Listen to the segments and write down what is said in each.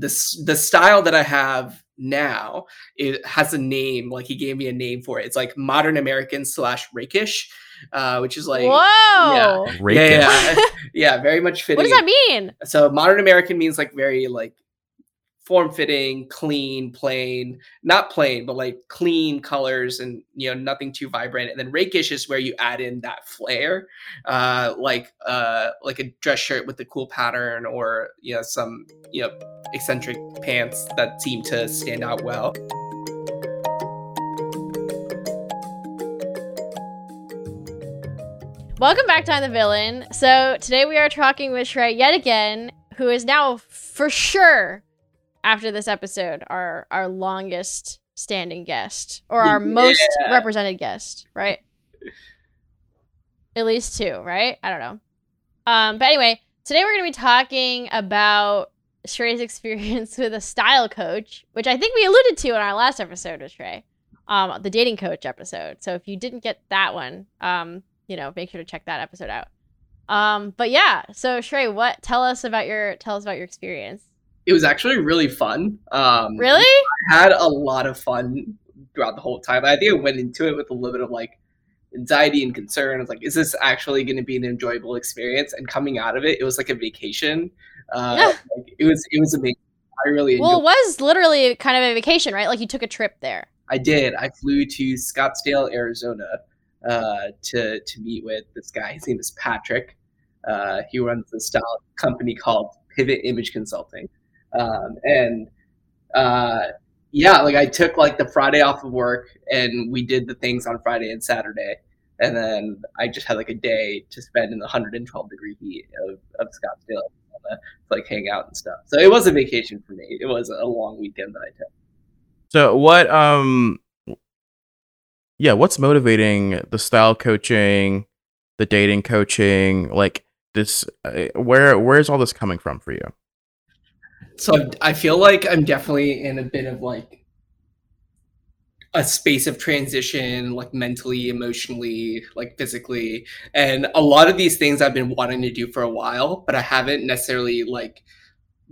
the style that I have now, it has a name. Like, he gave me a name for it. It's like modern American / rakish, which is like, whoa, yeah, rakish. Yeah, very much fitting. What does that mean? So modern American means like very like form-fitting, clean, plain, not plain, but like clean colors and, you know, nothing too vibrant. And then rakish is where you add in that flair, like a dress shirt with a cool pattern, or, you know, some, you know, eccentric pants that seem to stand out well. Welcome back to I'm the Villain. So today we are talking with Shrey yet again, who is now for sure, after this episode, our longest standing guest, or our most represented guest, right? At least two, right? I don't know. But anyway, today we're going to be talking about Shrey's experience with a style coach, which I think we alluded to in our last episode with Shrey, the dating coach episode. So if you didn't get that one, you know, make sure to check that episode out. But yeah, so Shrey, tell us about your experience. It was actually really fun. Really? I had a lot of fun throughout the whole time. I think I went into it with a little bit of like anxiety and concern. I was like, is this actually going to be an enjoyable experience? And coming out of it, it was like a vacation. Like, it was amazing. I really enjoyed it. Well, it was literally kind of a vacation, right? Like, you took a trip there. I did. I flew to Scottsdale, Arizona to meet with this guy. His name is Patrick. He runs a style company called Pivot Image Consulting. Like, I took like the Friday off of work, and we did the things on Friday and Saturday, and then I just had like a day to spend in the 112-degree heat of Scottsdale to like hang out and stuff. So it was a vacation for me. It was a long weekend that I took. So what's motivating the style coaching, the dating coaching, like this? Where is all this coming from for you? So I feel like I'm definitely in a bit of like a space of transition, like mentally, emotionally, like physically. And a lot of these things I've been wanting to do for a while, but I haven't necessarily like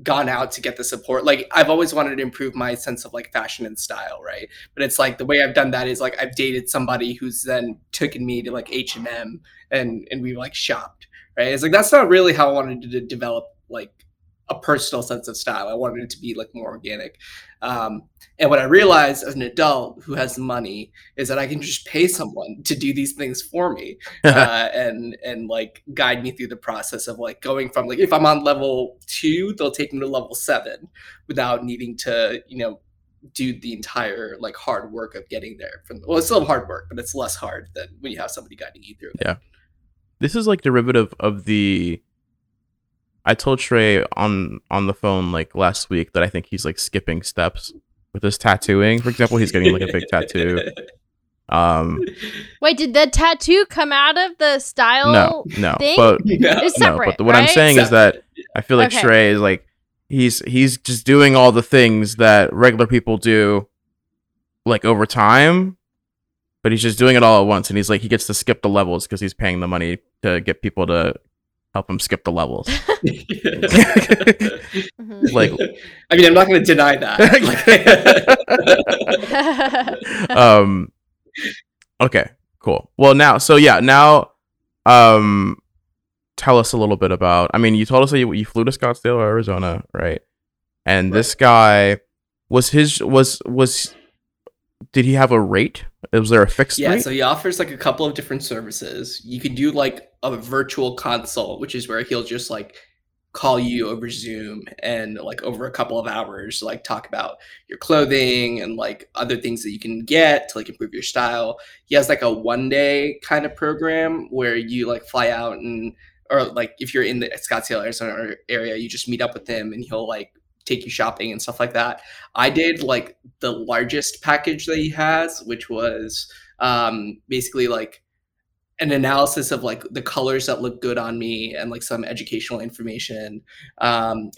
gone out to get the support. Like, I've always wanted to improve my sense of like fashion and style, right? But it's like the way I've done that is like I've dated somebody who's then taken me to like H&M and we like shopped, right? It's like, that's not really how I wanted to develop like a personal sense of style. I wanted it to be like more organic. And what I realized as an adult who has money is that I can just pay someone to do these things for me, and like guide me through the process of like going from like, if I'm on level 2, they'll take me to level 7 without needing to, you know, do the entire like hard work of getting there. It's still hard work, but it's less hard than when you have somebody guiding you through it. Yeah. This is like derivative of I told Shrey on the phone like last week that I think he's like skipping steps with his tattooing. For example, he's getting like a big tattoo. Wait, did the tattoo come out of the style? No, thing? But it's separate. No, but what I'm saying is that I feel like Shrey is like he's just doing all the things that regular people do, like over time, but he's just doing it all at once, and he's like he gets to skip the levels because he's paying the money to get people to help him skip the levels. Like, I mean, I'm not going to deny that. Okay, cool. Well, now, tell us a little bit about. I mean, you told us that you flew to Scottsdale, Arizona, right? And This guy was. Did he have a rate? Was there a fixed rate? Yeah, so he offers like a couple of different services. You can do like a virtual consult, which is where he'll just like call you over Zoom and like over a couple of hours, like talk about your clothing and like other things that you can get to like improve your style. He has like a 1-day kind of program where you like fly out or like if you're in the Scottsdale, Arizona area, you just meet up with him and he'll like take you shopping and stuff like that. I did like the largest package that he has, which was basically like an analysis of like the colors that look good on me and like some educational information,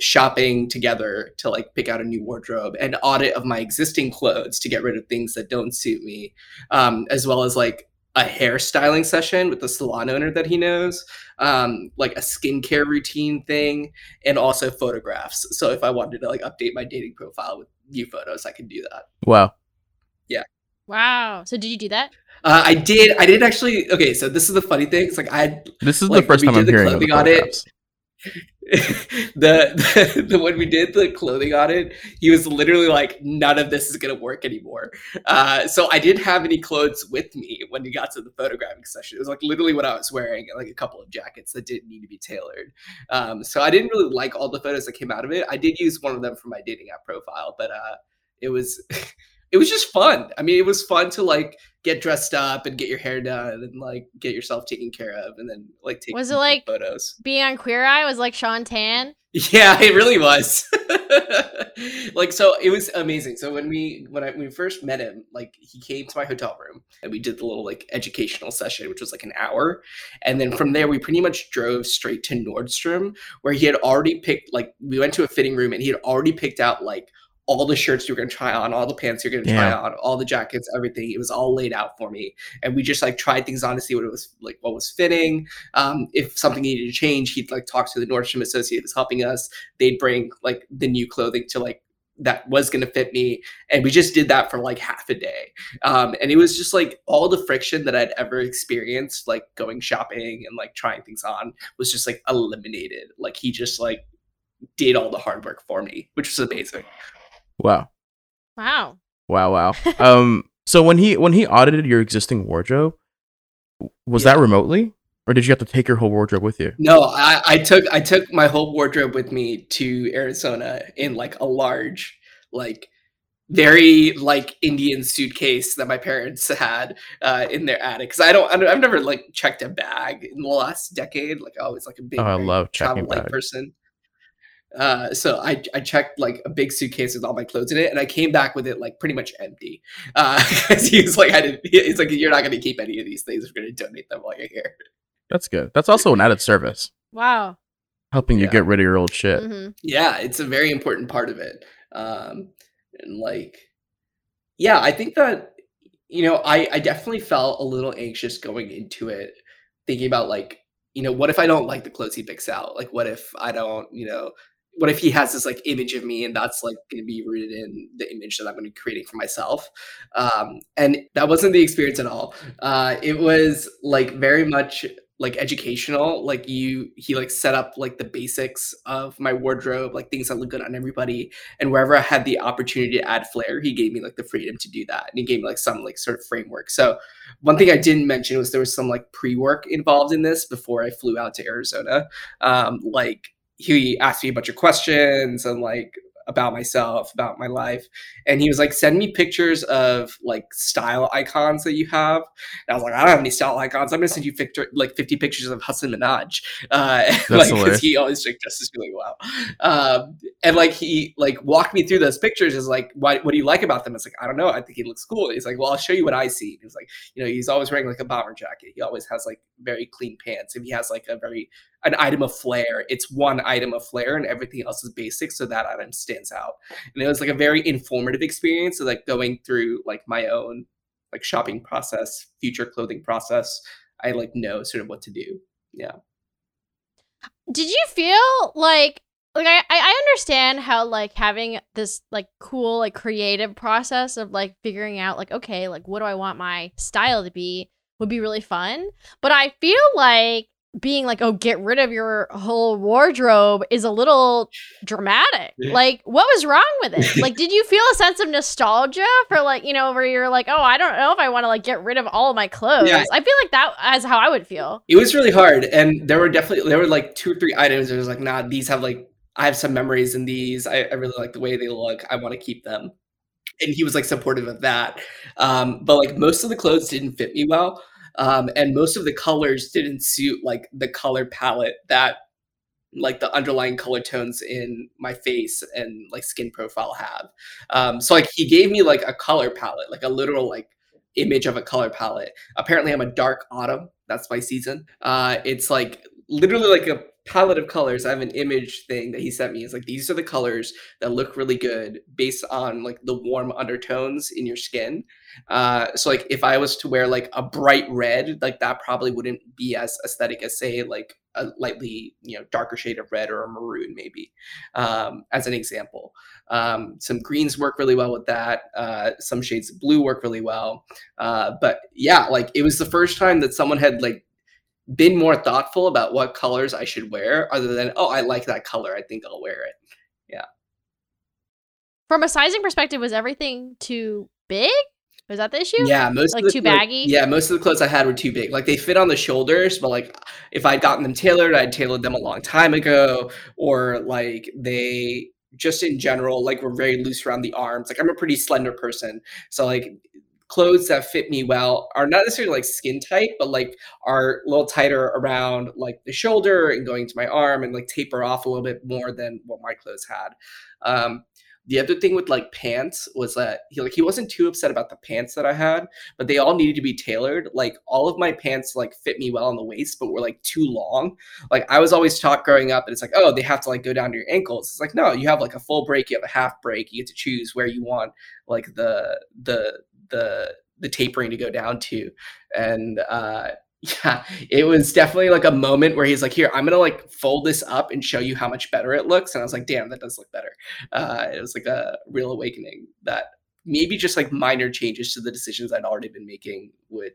shopping together to like pick out a new wardrobe, an audit of my existing clothes to get rid of things that don't suit me, as well as like a hairstyling session with the salon owner that he knows, like a skincare routine thing, and also photographs. So if I wanted to like update my dating profile with new photos, I could do that. Wow. Yeah. Wow. So did you do that? I did. I didn't actually. Okay. So this is the funny thing. It's like This is like, the first time I'm hearing of the photographs. The when we did the clothing audit, he was literally like, none of this is going to work anymore. So I didn't have any clothes with me when we got to the photographing session. It was like literally what I was wearing, like a couple of jackets that didn't need to be tailored. So I didn't really like all the photos that came out of it. I did use one of them for my dating app profile, but it was just fun. I mean, it was fun to like get dressed up and get your hair done and like get yourself taken care of and then like take photos. Was it like photos. Being on Queer Eye was like Sean Tan? Yeah, it really was. Like, so it was amazing. So when we first met him, like he came to my hotel room and we did the little like educational session, which was like an hour. And then from there, we pretty much drove straight to Nordstrom, where he had already picked, like we went to a fitting room and he had already picked out like all the shirts you're going to try on, all the pants you're going to try on, all the jackets, everything. It was all laid out for me. And we just like tried things on to see what it was like, what was fitting. If something needed to change, he'd like talk to the Nordstrom associate who's helping us. They'd bring like the new clothing to like, that was going to fit me. And we just did that for like half a day. And it was just like all the friction that I'd ever experienced, like going shopping and like trying things on, was just like eliminated. Like he just like did all the hard work for me, which was amazing. Wow. So when he audited your existing wardrobe, was that remotely, or did you have to take your whole wardrobe with you? No, I took my whole wardrobe with me to Arizona in like a large, like very like Indian suitcase that my parents had in their attic. Cause I've never like checked a bag in the last decade. Like I was like a big travel-like person. So I checked like a big suitcase with all my clothes in it, and I came back with it like pretty much empty. Because he was like, he's like, you're not going to keep any of these things. We're going to donate them while you're here. That's good. That's also an added service. Wow. Helping you get rid of your old shit. Mm-hmm. Yeah, it's a very important part of it. And like, yeah, I think that, you know, I definitely felt a little anxious going into it, thinking about like, you know, what if I don't like the clothes he picks out? Like, what if I don't, you know, what if he has this like image of me and that's like going to be rooted in the image that I'm going to be creating for myself? And that wasn't the experience at all. It was like very much like educational. Like he like set up like the basics of my wardrobe, like things that look good on everybody. And wherever I had the opportunity to add flair, he gave me like the freedom to do that. And he gave me like some like sort of framework. So one thing I didn't mention was there was some like pre-work involved in this before I flew out to Arizona. Like, he asked me a bunch of questions and like about myself, about my life. And he was like, send me pictures of like style icons that you have. And I was like, I don't have any style icons. I'm going to send you 50 pictures of Hasan Minhaj. Like, cause he always like dresses really well. And like, he like walked me through those pictures. Is like, what do you like about them? It's like, I don't know. I think he looks cool. He's like, well, I'll show you what I see. He's like, you know, he's always wearing like a bomber jacket. He always has like very clean pants. And he has like an item of flair. It's one item of flair and everything else is basic. So that item stands out. And it was like a very informative experience of like going through like my own like shopping process, future clothing process. I like know sort of what to do. Yeah. Did you feel like I understand how like having this like cool, like creative process of like figuring out like, okay, like what do I want my style to be would be really fun. But I feel like being like, oh, get rid of your whole wardrobe is a little dramatic. Like, what was wrong with it? Like, did you feel a sense of nostalgia for like, you know, where you're like, oh, I don't know if I want to like get rid of all of my clothes. Yeah. I feel like that is how I would feel. It was really hard. And there were like 2 or 3 items. It was like, nah, these have like, I have some memories in these. I really like the way they look. I want to keep them. And he was like supportive of that. But like most of the clothes didn't fit me well. And most of the colors didn't suit like the color palette that like the underlying color tones in my face and like skin profile have. So like he gave me like a color palette, like a literal like image of a color palette. Apparently I'm a dark autumn. That's my season. It's like literally like a palette of colors. I have an image thing that he sent me. It's like, these are the colors that look really good based on like the warm undertones in your skin. So like if I was to wear like a bright red, like that probably wouldn't be as aesthetic as say like a lightly, you know, darker shade of red or a maroon maybe, as an example. Some greens work really well with that. Some shades of blue work really well. But yeah, like it was the first time that someone had like been more thoughtful about what colors I should wear other than, oh, I like that color, I think I'll wear it. Yeah. From a sizing perspective, was everything too big? Was that the issue? Yeah, most like of the too baggy. Yeah, most of the clothes I had were too big. Like they fit on the shoulders, but like if I'd gotten them tailored, I'd tailored them a long time ago. Or like they just in general, like were very loose around the arms. Like I'm a pretty slender person, so like clothes that fit me well are not necessarily like skin tight, but like are a little tighter around like the shoulder and going to my arm and like taper off a little bit more than what my clothes had. The other thing with like pants was that he wasn't too upset about the pants that I had, but they all needed to be tailored. Like all of my pants like fit me well on the waist, but were like too long. Like I was always taught growing up that it's like, oh, they have to like go down to your ankles. It's like, no, you have like a full break, you have a half break, you get to choose where you want like the tapering to go down to. And yeah, it was definitely like a moment where he's like, here, I'm going to like fold this up and show you how much better it looks. And I was like, damn, that does look better. It was like a real awakening that maybe just like minor changes to the decisions I'd already been making would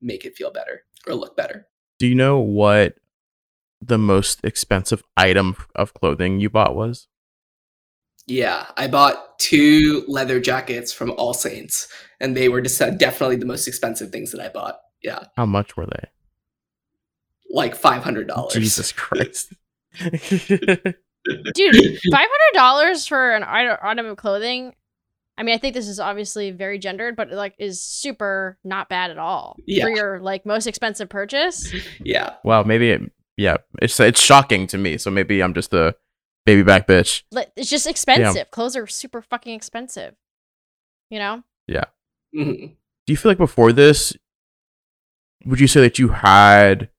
make it feel better or look better. Do you know what the most expensive item of clothing you bought was? Yeah, I bought 2 leather jackets from All Saints, and they were just definitely the most expensive things that I bought. Yeah. How much were they? Like $500. Jesus Christ. Dude, $500 for an item of clothing. I mean, I think this is obviously very gendered, but like is super not bad at all. Yeah. For your like most expensive purchase. Yeah. Wow, maybe it's shocking to me. So maybe I'm just a baby back bitch. It's just expensive. Damn. Clothes are super fucking expensive. You know? Yeah. Mm-hmm. Do you feel like before this, would you say that you had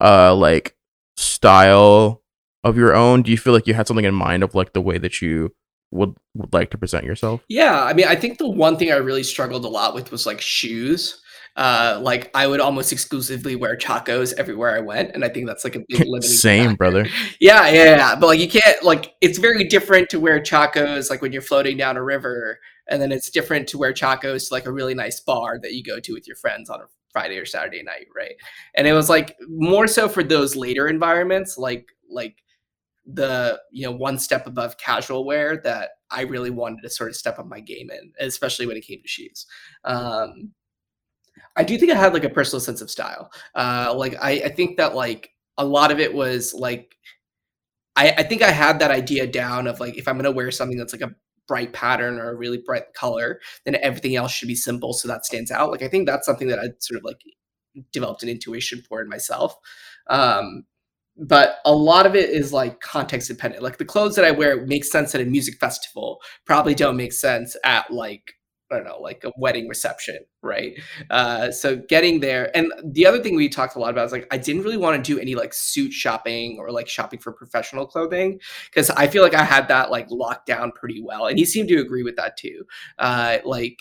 like style of your own? Do you feel like you had something in mind of like the way that you would like to present yourself? Yeah, I mean, I think the one thing I really struggled a lot with was like shoes. Like I would almost exclusively wear Chacos everywhere I went, and I think that's like a big limiting same factor. Brother. Yeah. But like you can't, like it's very different to wear Chacos like when you're floating down a river, and then it's different to wear Chacos to like a really nice bar that you go to with your friends on a Friday or Saturday night, right? And it was like more so for those later environments, like the, you know, one step above casual wear that I really wanted to sort of step up my game in, especially when it came to shoes. I do think I had like a personal sense of style. I think that like a lot of it was like I think I had that idea down of like, if I'm gonna wear something that's like a bright pattern or a really bright color, then everything else should be simple so that stands out. Like I think that's something that I sort of like developed an intuition for in myself. But a lot of it is like context dependent. Like the clothes that I wear make sense at a music festival, probably don't make sense at like, I don't know, like a wedding reception, right? So getting there. And the other thing we talked a lot about is like, I didn't really want to do any like suit shopping or like shopping for professional clothing, because I feel like I had that like locked down pretty well. And he seemed to agree with that too. Like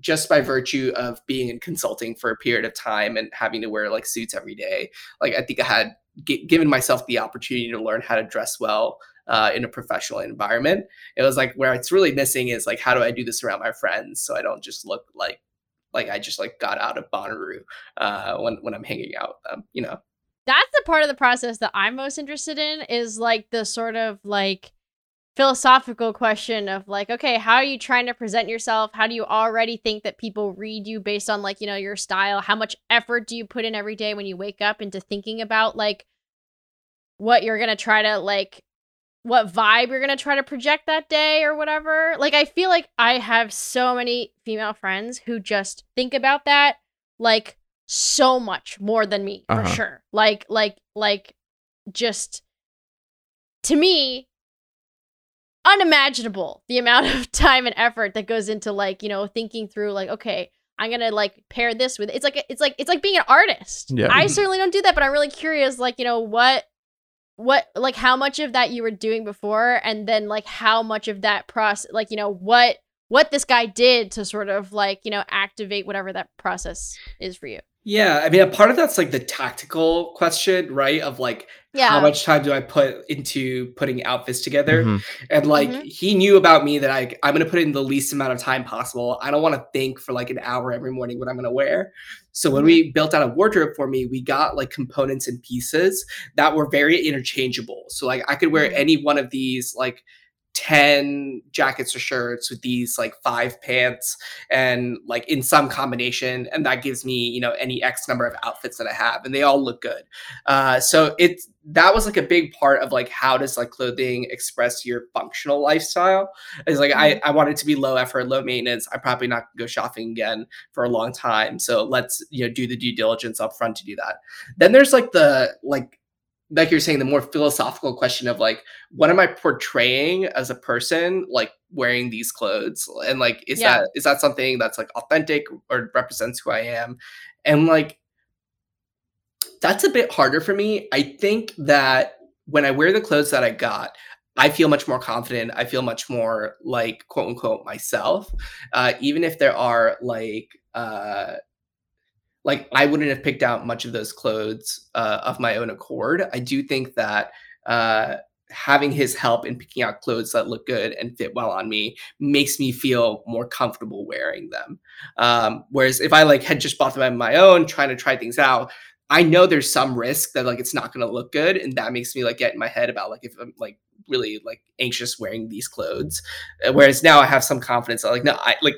just by virtue of being in consulting for a period of time and having to wear like suits every day. Like I think I had given myself the opportunity to learn how to dress well in a professional environment. It was like where it's really missing is like, how do I do this around my friends so I don't just look like I just like got out of Bonnaroo when I'm hanging out with them, you know? That's the part of the process that I'm most interested in, is like the sort of like philosophical question of like, okay, how are you trying to present yourself? How do you already think that people read you based on like, you know, your style? How much effort do you put in every day when you wake up into thinking about like what you're going to try to like, what vibe you're going to try to project that day or whatever. Like, I feel like I have so many female friends who just think about that, like, so much more than me, for sure. Like, just, to me, unimaginable the amount of time and effort that goes into, like, you know, thinking through, like, okay, I'm going to, like, pair this with, it's like being an artist. Yeah. I certainly don't do that, but I'm really curious, like, you know, what what, like, how much of that you were doing before, and then, like, how much of that process, like, you know, what this guy did to sort of, like, you know, activate whatever that process is for you. Yeah. I mean, a part of that's like the tactical question, right? Of like, how much time do I put into putting outfits together? Mm-hmm. And like, he knew about me that I'm going to put in the least amount of time possible. I don't want to think for like an hour every morning what I'm going to wear. So when we built out a wardrobe for me, we got like components and pieces that were very interchangeable. So like I could wear any one of these, like 10 jackets or shirts with these like 5 pants and like in some combination, and that gives me, you know, any X number of outfits that I have, and they all look good. So that was like a big part of like, how does like clothing express your functional lifestyle? It's like, I want it to be low effort, low maintenance. I'm probably not gonna go shopping again for a long time, so let's, you know, do the due diligence up front to do that. Then there's like the like you're saying, the more philosophical question of like, what am I portraying as a person, like wearing these clothes? And like, is that something that's like authentic or represents who I am? And like, that's a bit harder for me. I think that when I wear the clothes that I got, I feel much more confident. I feel much more like, quote unquote, myself, even if there are like I wouldn't have picked out much of those clothes of my own accord. I do think that having his help in picking out clothes that look good and fit well on me makes me feel more comfortable wearing them. Whereas if I like had just bought them on my own, trying to try things out, I know there's some risk that like it's not going to look good, and that makes me like get in my head about like if I'm like really like anxious wearing these clothes. Whereas now I have some confidence that like, no, I like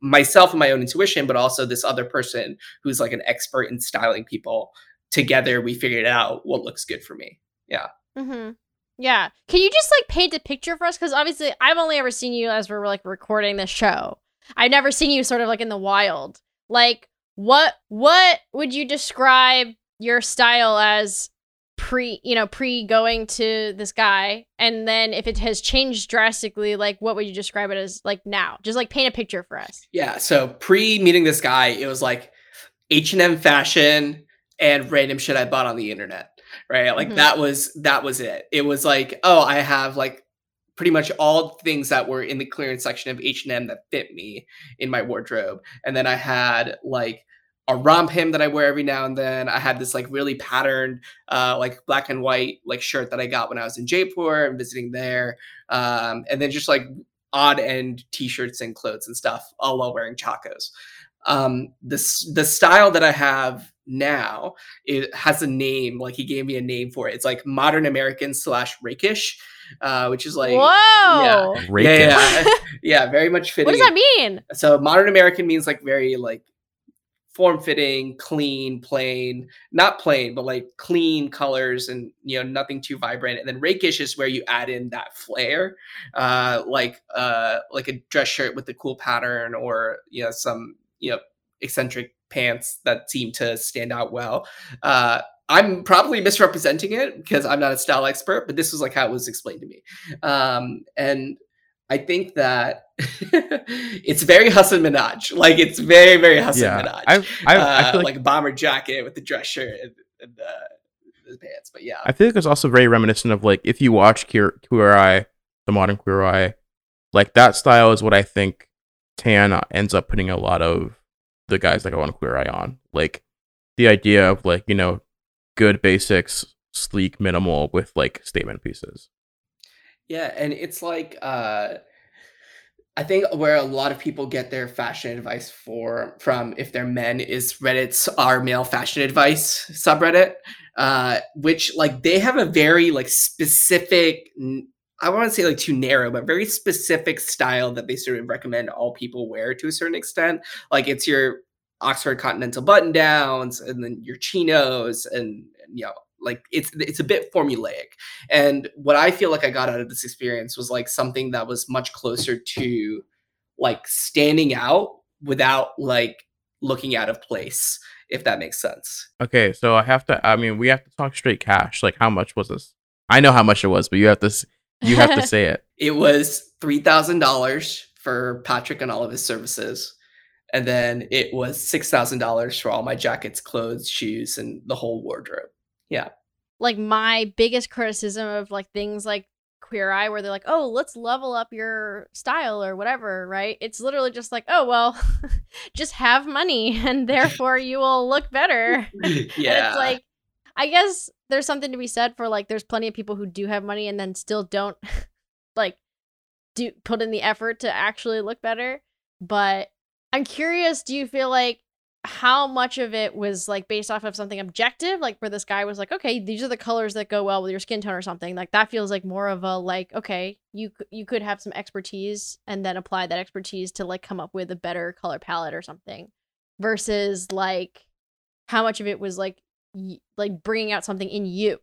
myself and my own intuition, but also this other person who's like an expert in styling people. Together, we figured out what looks good for me. Yeah. Mm-hmm. Yeah. Can you just like paint a picture for us? Because obviously I've only ever seen you as we're like recording this show. I've never seen you sort of like in the wild. Like what would you describe your style as pre going to this guy? And then if it has changed drastically, like what would you describe it as like now? Just like paint a picture for us. Yeah. So pre meeting this guy, it was like H&M fashion and random shit I bought on the internet. Right. Like that was it. It was like, oh, I have like pretty much all things that were in the clearance section of H&M that fit me in my wardrobe. And then I had like a romp hem that I wear every now and then. I had this like really patterned, like black and white, like shirt that I got when I was in Jaipur and visiting there. And then just like odd end t-shirts and clothes and stuff, all while wearing Chacos. The style that I have now, it has a name. Like he gave me a name for it. It's like modern American / rakish, which is like, whoa, yeah, rakish. Yeah, very much fitting. What does that mean? So modern American means like very like form-fitting, clean, plain, not plain, but like clean colors and, you know, nothing too vibrant. And then rakish is where you add in that flair, like a dress shirt with a cool pattern or, you know, some, you know, eccentric pants that seem to stand out well. I'm probably misrepresenting it because I'm not a style expert, but this was like how it was explained to me. And I think that it's very Hasan Minhaj. Like it's very, very Hasan Minhaj. I feel like a bomber jacket with the dress shirt and pants. But yeah, I feel like it's also very reminiscent of like if you watch Queer Eye, the modern Queer Eye, like that style is what I think Tan ends up putting a lot of the guys that go on Queer Eye on. Like the idea of like, you know, good basics, sleek, minimal with like statement pieces. Yeah, and it's like I think where a lot of people get their fashion advice from if they're men is Reddit's Our Male Fashion Advice subreddit, which like they have a very like specific, I want to say like too narrow, but very specific style that they sort of recommend all people wear to a certain extent. Like it's your Oxford Continental button downs and then your chinos and, you know, like it's a bit formulaic. And what I feel like I got out of this experience was like something that was much closer to like standing out without like looking out of place, if that makes sense. Okay, so we have to talk straight cash. Like how much was this? I know how much it was, but you have to say it. It was $3,000 for Patrick and all of his services. And then it was $6,000 for all my jackets, clothes, shoes, and the whole wardrobe. Yeah. like my biggest criticism of like things like Queer Eye, where they're like, oh, let's level up your style or whatever, right? It's literally just like, oh, well, just have money and therefore you will look better. Yeah. It's like, I guess there's something to be said for like, there's plenty of people who do have money and then still don't like do put in the effort to actually look better. But I'm curious, do you feel like how much of it was like based off of something objective, like where this guy was like, okay, these are the colors that go well with your skin tone or something like that? Feels like more of a like, okay, you could have some expertise and then apply that expertise to like come up with a better color palette or something, versus like how much of it was like bringing out something in you,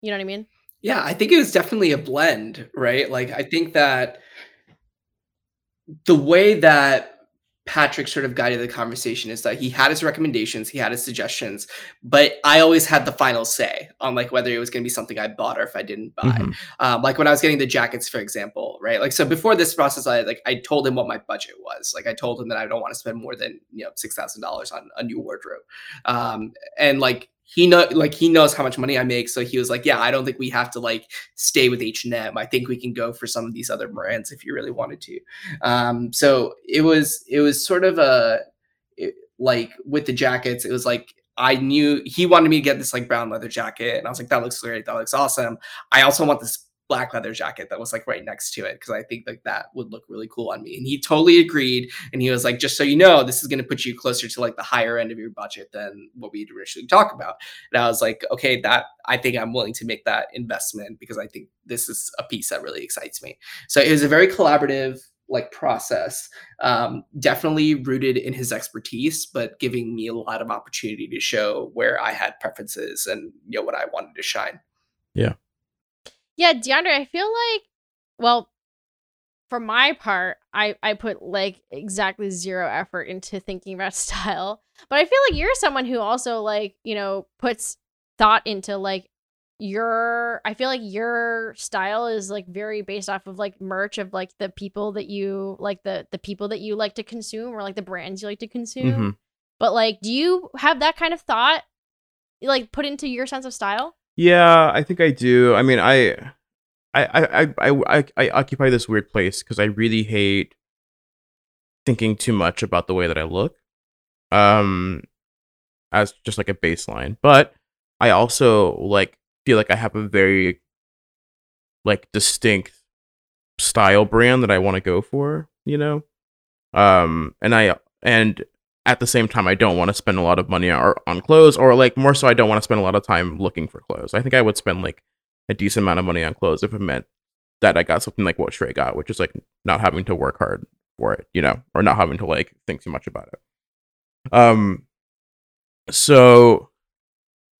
you know what I mean? Yeah, I think it was definitely a blend, right? Like, I think that the way that Patrick sort of guided the conversation is that he had his recommendations, he had his suggestions, but I always had the final say on like whether it was going to be something I bought or if I didn't buy. Mm-hmm. Like when I was getting the jackets, for example, right? Like, so before this process, I told him what my budget was. Like, I told him that I don't want to spend more than, you know, $6,000 on a new wardrobe. And like, he knows how much money I make. So he was like, yeah, I don't think we have to like stay with H&M. I think we can go for some of these other brands if you really wanted to. So it was sort of like with the jackets, it was like, I knew he wanted me to get this like brown leather jacket. And I was like, that looks great. That looks awesome. I also want this black leather jacket that was like right next to it, because I think like that would look really cool on me. And he totally agreed. And he was like, just so you know, this is going to put you closer to like the higher end of your budget than what we'd originally talk about. And I was like, okay, that I think I'm willing to make that investment, because I think this is a piece that really excites me. So it was a very collaborative like process, definitely rooted in his expertise, but giving me a lot of opportunity to show where I had preferences and, you know, what I wanted to shine. Yeah. Yeah, DeAndre, I feel like, well, for my part, I put like exactly zero effort into thinking about style, but I feel like you're someone who also like, you know, puts thought into like I feel like your style is like very based off of like merch of like the people that you like, the people that you like to consume, or like the brands you like to consume. Mm-hmm. But like, do you have that kind of thought like put into your sense of style? Yeah, I think I do. I mean, I occupy this weird place because I really hate thinking too much about the way that I look, as just like a baseline. But I also like feel like I have a very like distinct style brand that I want to go for, you know. And at the same time, I don't want to spend a lot of money on clothes, or like more so, I don't want to spend a lot of time looking for clothes. I think I would spend like a decent amount of money on clothes if it meant that I got something like what Shrey got, which is like not having to work hard for it, you know, or not having to like think too much about it. So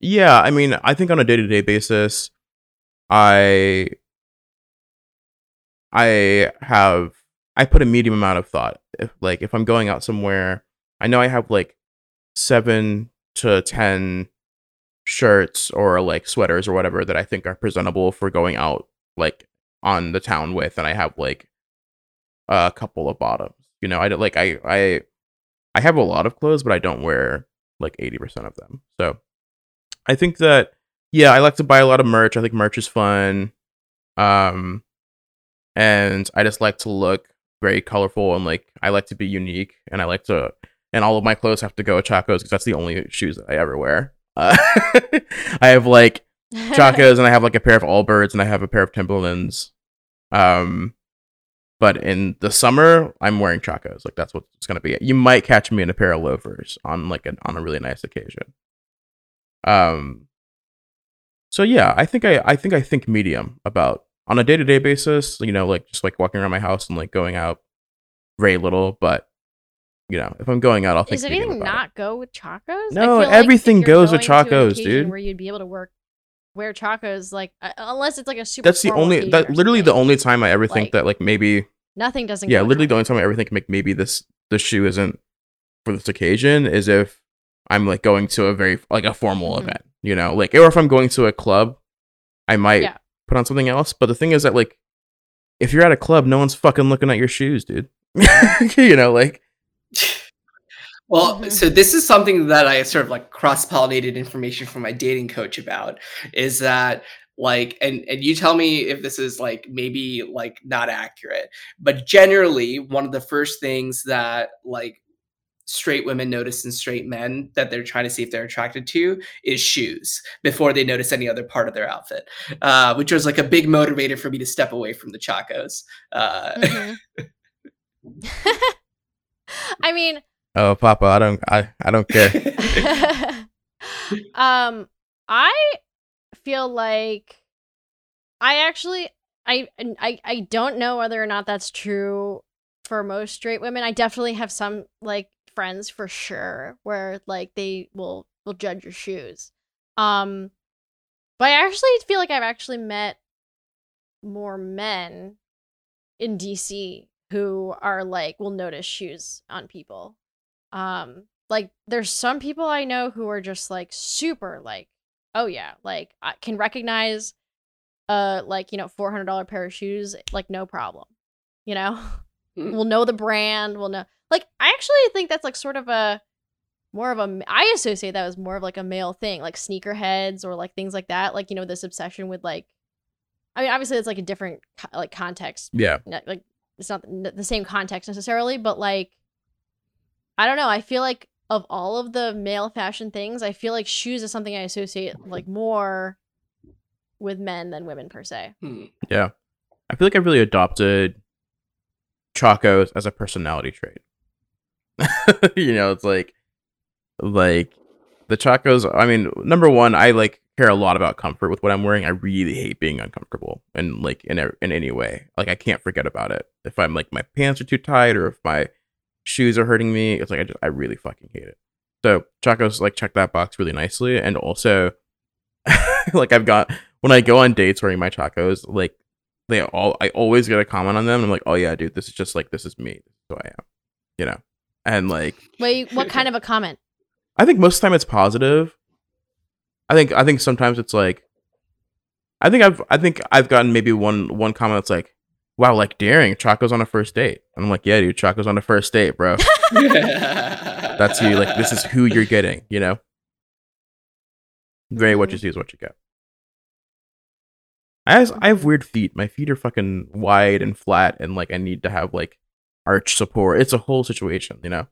yeah, I mean, I think on a day-to-day basis, I put a medium amount of thought. If I'm going out somewhere, I know I have like 7 to 10 shirts or like sweaters or whatever that I think are presentable for going out like on the town with, and I have like a couple of bottoms. You know, I have a lot of clothes, but I don't wear like 80% of them. So I think that, yeah, I like to buy a lot of merch. I think merch is fun, and I just like to look very colorful, and like I like to be unique, and I like to. And all of my clothes have to go with Chacos, because that's the only shoes that I ever wear. I have like Chacos, and I have like a pair of Allbirds, and I have a pair of Timberlands. But in the summer, I'm wearing Chacos. Like, that's what it's gonna be. You might catch me in a pair of loafers on like on a really nice occasion. So yeah, I think medium about on a day-to-day basis. You know, like just like walking around my house and like going out, very little, but. You know, if I'm going out, I'll think. Does anything not go with Chacos? No, everything goes with Chacos, dude. Where you'd be able to wear Chacos, like unless it's like a super. That's the only. That literally the only time I ever think that like maybe nothing doesn't. Yeah, literally the only time I ever think like maybe this shoe isn't for this occasion is if I'm like going to a very like a formal event, you know, like, or if I'm going to a club, I might put on something else. But the thing is that like, if you're at a club, no one's fucking looking at your shoes, dude. You know, like. Well, mm-hmm. So this is something that I sort of like cross-pollinated information from my dating coach about, is that like, and you tell me if this is like maybe like not accurate, but generally one of the first things that like straight women notice in straight men that they're trying to see if they're attracted to is shoes before they notice any other part of their outfit, which was like a big motivator for me to step away from the Chacos. Mm-hmm. I mean, oh Papa, I don't care. I feel like I don't know whether or not that's true for most straight women. I definitely have some like friends for sure where like they will judge your shoes, but I actually feel like I've actually met more men in DC who are like will notice shoes on people. Like there's some people I know who are just like super like, oh yeah, like I can recognize like, you know, $400 pair of shoes like no problem, you know. We'll know the brand, we'll know. Like, I actually think that's like sort of I associate that as more of like a male thing, like sneakerheads or like things like that. Like, you know, this obsession with like, I mean, obviously it's like a different like context. Yeah. Like it's not the same context necessarily, but like, I don't know. I feel like of all of the male fashion things, I feel like shoes is something I associate like more with men than women per se. Yeah. I feel like I really adopted Chacos as a personality trait. You know, it's like the Chacos. I mean, number one, I like care a lot about comfort with what I'm wearing. I really hate being uncomfortable and like in any way. Like I can't forget about it. If I'm like my pants are too tight or if my shoes are hurting me, it's like I really fucking hate it. So Chacos like check that box really nicely. And also like I've got, when I go on dates wearing my Chacos, like I always get a comment on them and I'm like, oh yeah dude, this is just like, this is me, this is who I am, you know. And like, wait, what kind of a comment? I think most of the time it's positive. I think sometimes it's like, I think I've gotten maybe one comment that's like, wow, like daring, Chacos on a first date. And I'm like, yeah dude, Chacos on a first date, bro. That's you, like this is who you're getting, you know. Very, what you see is what you get. I have weird feet. My feet are fucking wide and flat, and like I need to have like arch support. It's a whole situation, you know.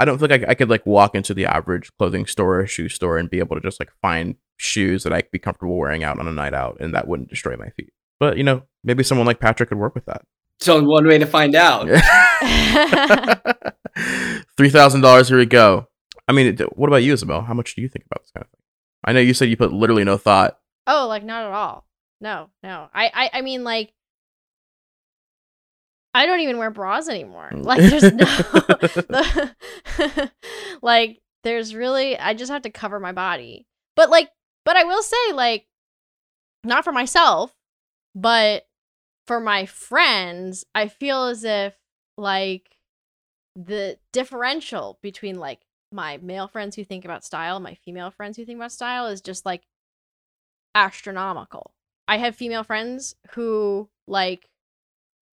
I don't feel like I could like walk into the average clothing store or shoe store and be able to just like find shoes that I'd be comfortable wearing out on a night out, and that wouldn't destroy my feet. But you know, maybe someone like Patrick could work with that. It's only one way to find out. $3,000. Here we go. I mean, what about you, Isabel? How much do you think about this kind of thing? I know you said you put literally no thought. Oh, like not at all. No. I mean, like, I don't even wear bras anymore. Like, there's like, there's really, I just have to cover my body. But, like, I will say, like, not for myself, but for my friends, I feel as if, like, the differential between, like, my male friends who think about style, my female friends who think about style is just, like, astronomical. I have female friends who like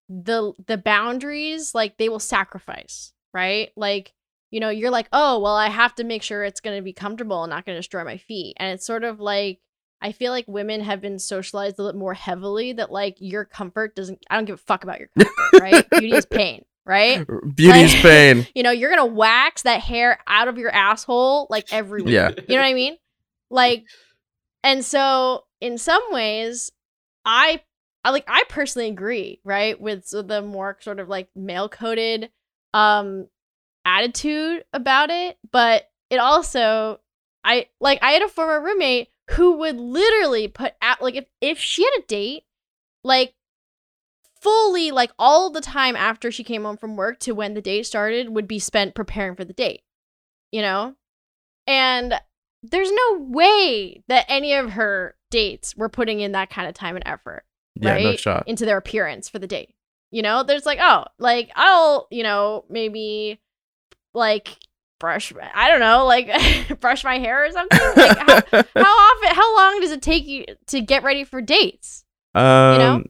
the boundaries, like they will sacrifice, right? Like, you know, you're like, oh, well, I have to make sure it's going to be comfortable and not going to destroy my feet. And it's sort of like, I feel like women have been socialized a little more heavily that like your comfort doesn't, I don't give a fuck about your comfort, right? Beauty is pain, right? Beauty is pain. You know, you're going to wax that hair out of your asshole like every week. Yeah. You know what I mean? Like, and so in some ways, I personally agree, right, with the more sort of like male-coded attitude about it. But it also, I had a former roommate who would literally put out, like if she had a date, like fully, like all the time after she came home from work to when the date started would be spent preparing for the date, you know? And there's no way that any of her dates were putting in that kind of time and effort, right? Yeah, no shot. Into their appearance for the date. You know, there's like, oh, like I'll, you know, maybe like brush, I don't know, like brush my hair or something. Like how long does it take you to get ready for dates? You know?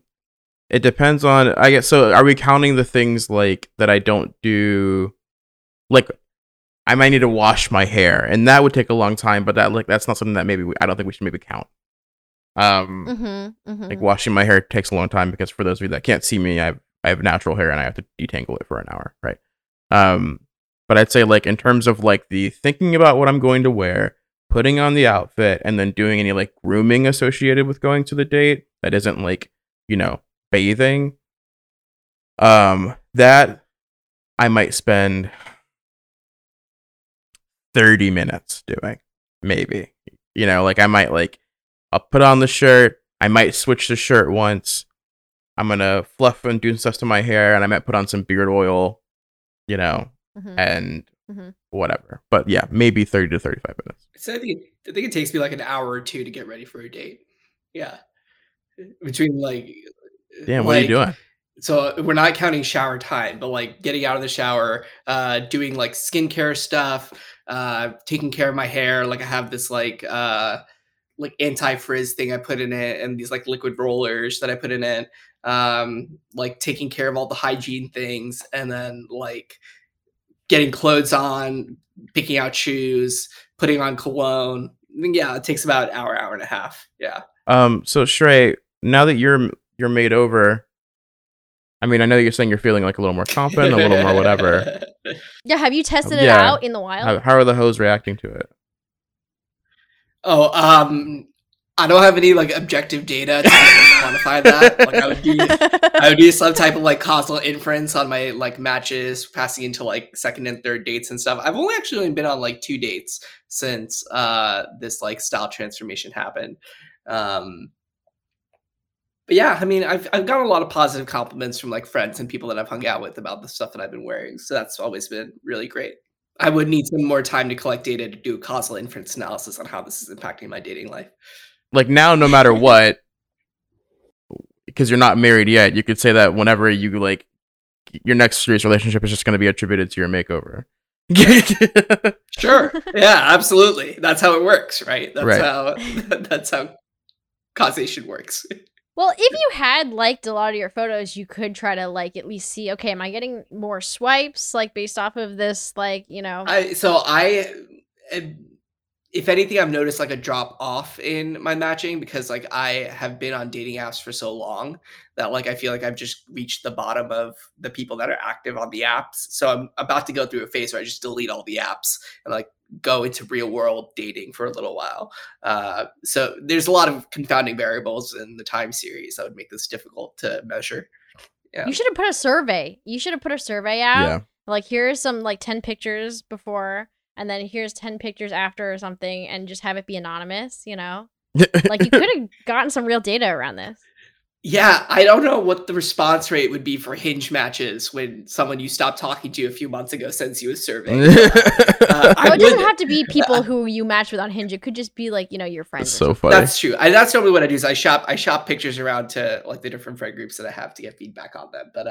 It depends on, I guess, so are we counting the things like that I don't do, like I might need to wash my hair, and that would take a long time. But that, like, that's not something that maybe I don't think we should maybe count. Like washing my hair takes a long time because for those of you that can't see me, I have natural hair and I have to detangle it for an hour, right? But I'd say, like, in terms of like the thinking about what I'm going to wear, putting on the outfit, and then doing any like grooming associated with going to the date that isn't like, you know, bathing, that I might spend 30 minutes doing, maybe, you know, like I might, like, I'll put on the shirt, I might switch the shirt once, I'm gonna fluff and do stuff to my hair, and I might put on some beard oil, you know, and whatever. But yeah, maybe 30 to 35 minutes. So I think it takes me like an hour or two to get ready for a date. Yeah, between like, damn, what are you doing? So we're not counting shower time, but like getting out of the shower, doing like skincare stuff, taking care of my hair. Like I have this like anti-frizz thing I put in it, and these like liquid rollers that I put in it. Like taking care of all the hygiene things, and then like getting clothes on, picking out shoes, putting on cologne. Yeah, it takes about an hour, hour and a half. Yeah. So Shrey, now that you're made over, I mean, I know you're saying you're feeling like a little more confident, a little more whatever. Yeah, have you tested it out in the wild? How are the hoes reacting to it? Oh, I don't have any like objective data to quantify that. Like I would do some type of like causal inference on my like matches passing into like second and third dates and stuff. I've only actually been on like 2 dates since this like style transformation happened. But yeah, I mean, I've gotten a lot of positive compliments from like friends and people that I've hung out with about the stuff that I've been wearing. So that's always been really great. I would need some more time to collect data to do a causal inference analysis on how this is impacting my dating life. Like now, no matter what, because you're not married yet, you could say that whenever you like your next serious relationship is just going to be attributed to your makeover. Sure. Yeah, absolutely. That's how it works, right? That's how causation works. Well, if you had liked a lot of your photos, you could try to like at least see, okay, am I getting more swipes like based off of this, like, you know? If anything, I've noticed like a drop off in my matching because like I have been on dating apps for so long that like I feel like I've just reached the bottom of the people that are active on the apps. So I'm about to go through a phase where I just delete all the apps and like go into real world dating for a little while. So there's a lot of confounding variables in the time series that would make this difficult to measure. Yeah. You should have put a survey. out. Yeah. Like here's some like 10 pictures before, and then here's 10 pictures after or something, and just have it be anonymous, you know? Like you could have gotten some real data around this. Yeah, I don't know what the response rate would be for Hinge matches when someone you stopped talking to a few months ago sends you a survey. It doesn't have to be people who you match with on Hinge. It could just be like, you know, your friends. That's so funny. That's true. That's normally what I do is I shop pictures around to like the different friend groups that I have to get feedback on them. But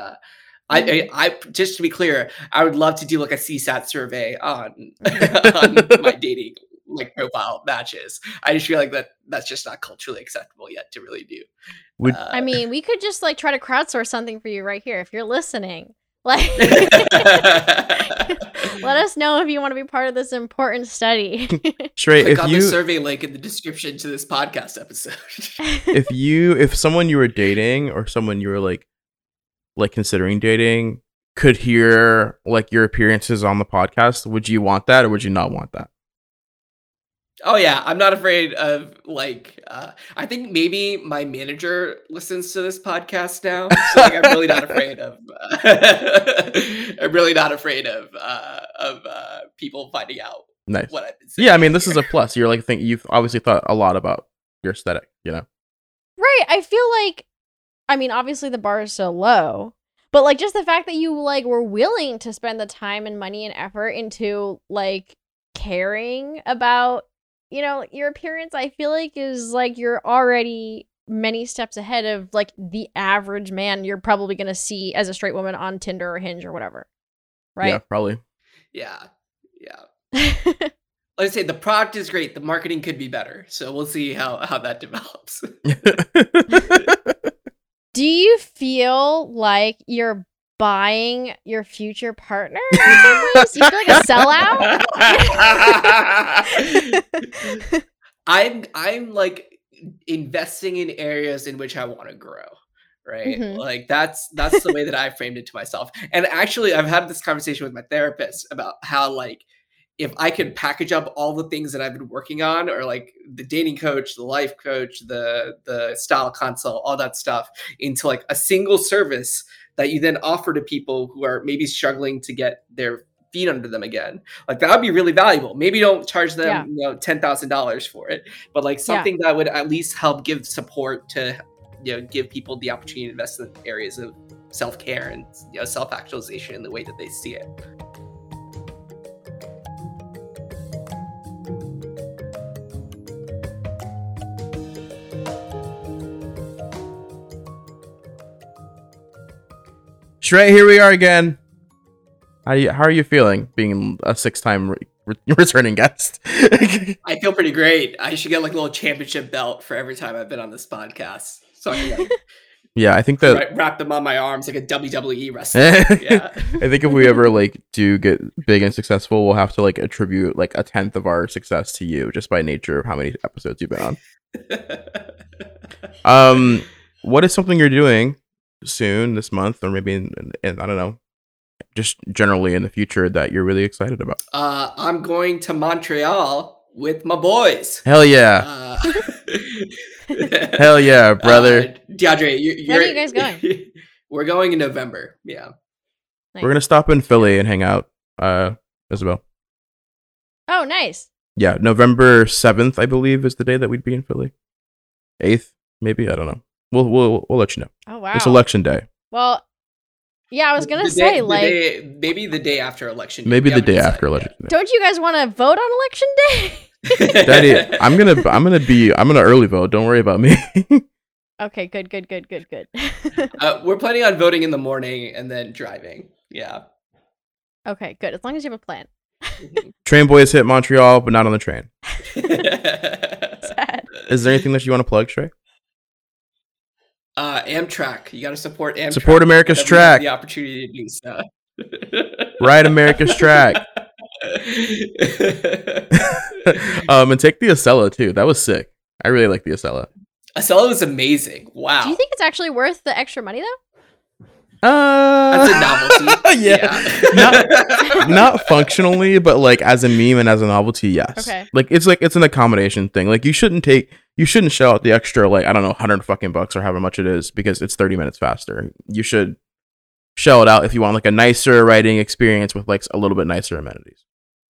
I just to be clear, I would love to do like a CSAT survey on on my dating like profile matches. I just feel like that's just not culturally acceptable yet to really do. I mean, we could just like try to crowdsource something for you right here if you're listening. Like, let us know if you want to be part of this important study. Shrey, click on the survey link in the description to this podcast episode. If someone you were dating or someone you were like considering dating could hear like your appearances on the podcast, would you want that or would you not want that? Oh yeah, I'm not afraid of like. I think maybe my manager listens to this podcast now, so like, I'm really not afraid of. I'm really not afraid of people finding out what I've been saying. Yeah, I mean, this is a plus. You're like, you've obviously thought a lot about your aesthetic, you know? Right. I feel like, I mean, obviously the bar is so low, but like just the fact that you like were willing to spend the time and money and effort into like caring about, you know, your appearance, I feel like is like you're already many steps ahead of like the average man you're probably going to see as a straight woman on Tinder or Hinge or whatever. Right? Yeah, probably. Yeah. Yeah. Let's say the product is great. The marketing could be better. So we'll see how that develops. Do you feel like your buying your future partner in some ways? You feel like a sellout? I'm like investing in areas in which I want to grow. Right. Mm-hmm. Like that's the way that I framed it to myself. And actually, I've had this conversation with my therapist about how, like, if I could package up all the things that I've been working on, or like the dating coach, the life coach, the style consult, all that stuff into like a single service that you then offer to people who are maybe struggling to get their feet under them again, like that would be really valuable. Maybe don't charge them, yeah, you know, $10,000 for it, but like something, yeah, that would at least help give support to, you know, give people the opportunity to invest in areas of self-care and, you know, self-actualization in the way that they see it. Shrey, here we are again. How are you feeling being a six-time returning guest? I feel pretty great. I should get like a little championship belt for every time I've been on this podcast. So I can, like, yeah, I think that wrap them on my arms like a WWE wrestler. Yeah. I think if we ever like do get big and successful, we'll have to like attribute like a tenth of our success to you just by nature of how many episodes you've been on. What is something you're doing soon this month, or maybe in I don't know, just generally in the future that you're really excited about? I'm going to Montreal with my boys. Hell yeah. Hell yeah, brother. DeAndre, where are you guys going? We're going in November. Yeah. Nice. We're going to stop in Philly and hang out, Isabel. Oh, nice. Yeah, November 7th, I believe, is the day that we'd be in Philly. 8th, maybe, I don't know. We'll let you know. Oh, wow. It's election day. Well, yeah, I was going to say, maybe the day after election day. Maybe the day after election day. Don't you guys want to vote on election day? Daddy, I'm gonna early vote. Don't worry about me. Okay, good. We're planning on voting in the morning and then driving. Yeah. Okay, good. As long as you have a plan. Train boys hit Montreal, but not on the train. Sad. Is there anything that you want to plug, Shrey? Amtrak. You got to support Amtrak. Support America's Track. The opportunity to do so. Ride America's Track. And take the Acela too. That was sick. I really like the Acela. Acela was amazing. Wow. Do you think it's actually worth the extra money though? That's a novelty. Yeah. Not functionally, but like as a meme and as a novelty, yes. Okay. Like it's an accommodation thing. Like you shouldn't shell out the extra, like, I don't know, $100 or however much it is, because it's 30 minutes faster. You should shell it out if you want like a nicer riding experience with like a little bit nicer amenities.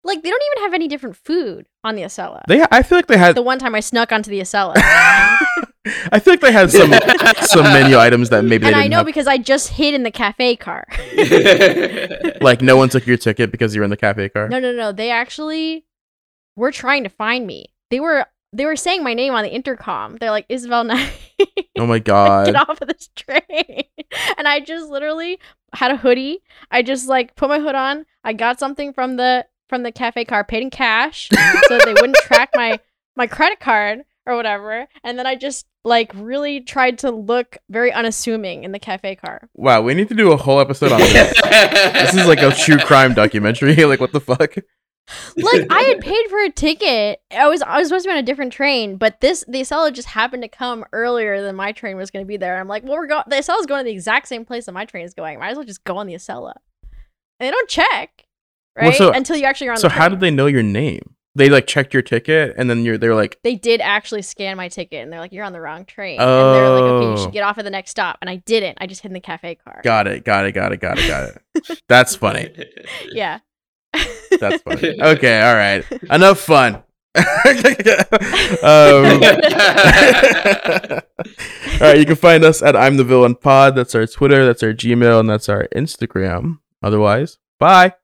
Like, they don't even have any different food on the Acela. I feel like they had... The one time I snuck onto the Acela. I feel like they had some menu items that maybe they didn't have. And I know because I just hid in the cafe car. Like, no one took your ticket because you were in the cafe car? No. They actually were trying to find me. They were saying my name on the intercom. They're like, Isabel Knight. Oh my God. Like, get off of this train. And I just literally had a hoodie. I just like put my hood on. I got something from the cafe car, paid in cash so they wouldn't track my credit card or whatever. And then I just like really tried to look very unassuming in the cafe car. Wow. We need to do a whole episode on this. This is like a true crime documentary. Like, what the fuck? Like, I had paid for a ticket. I was supposed to be on a different train, but the Acela just happened to come earlier than my train was going to be there. I'm like, well, the Acela's going to the exact same place that my train is going. Might as well just go on the Acela. And they don't check, right? Well, until you actually are on the train. So how did they know your name? They like checked your ticket, and then they're like, they did actually scan my ticket, and they're like, you're on the wrong train. Oh. And they're like, okay, you should get off at the next stop. And I didn't. I just hid in the cafe car. Got it. That's funny. Yeah. That's funny. Okay, all right. Enough fun. All right, you can find us at I'm the Villain Pod. That's our Twitter, that's our Gmail, and that's our Instagram. Otherwise, bye.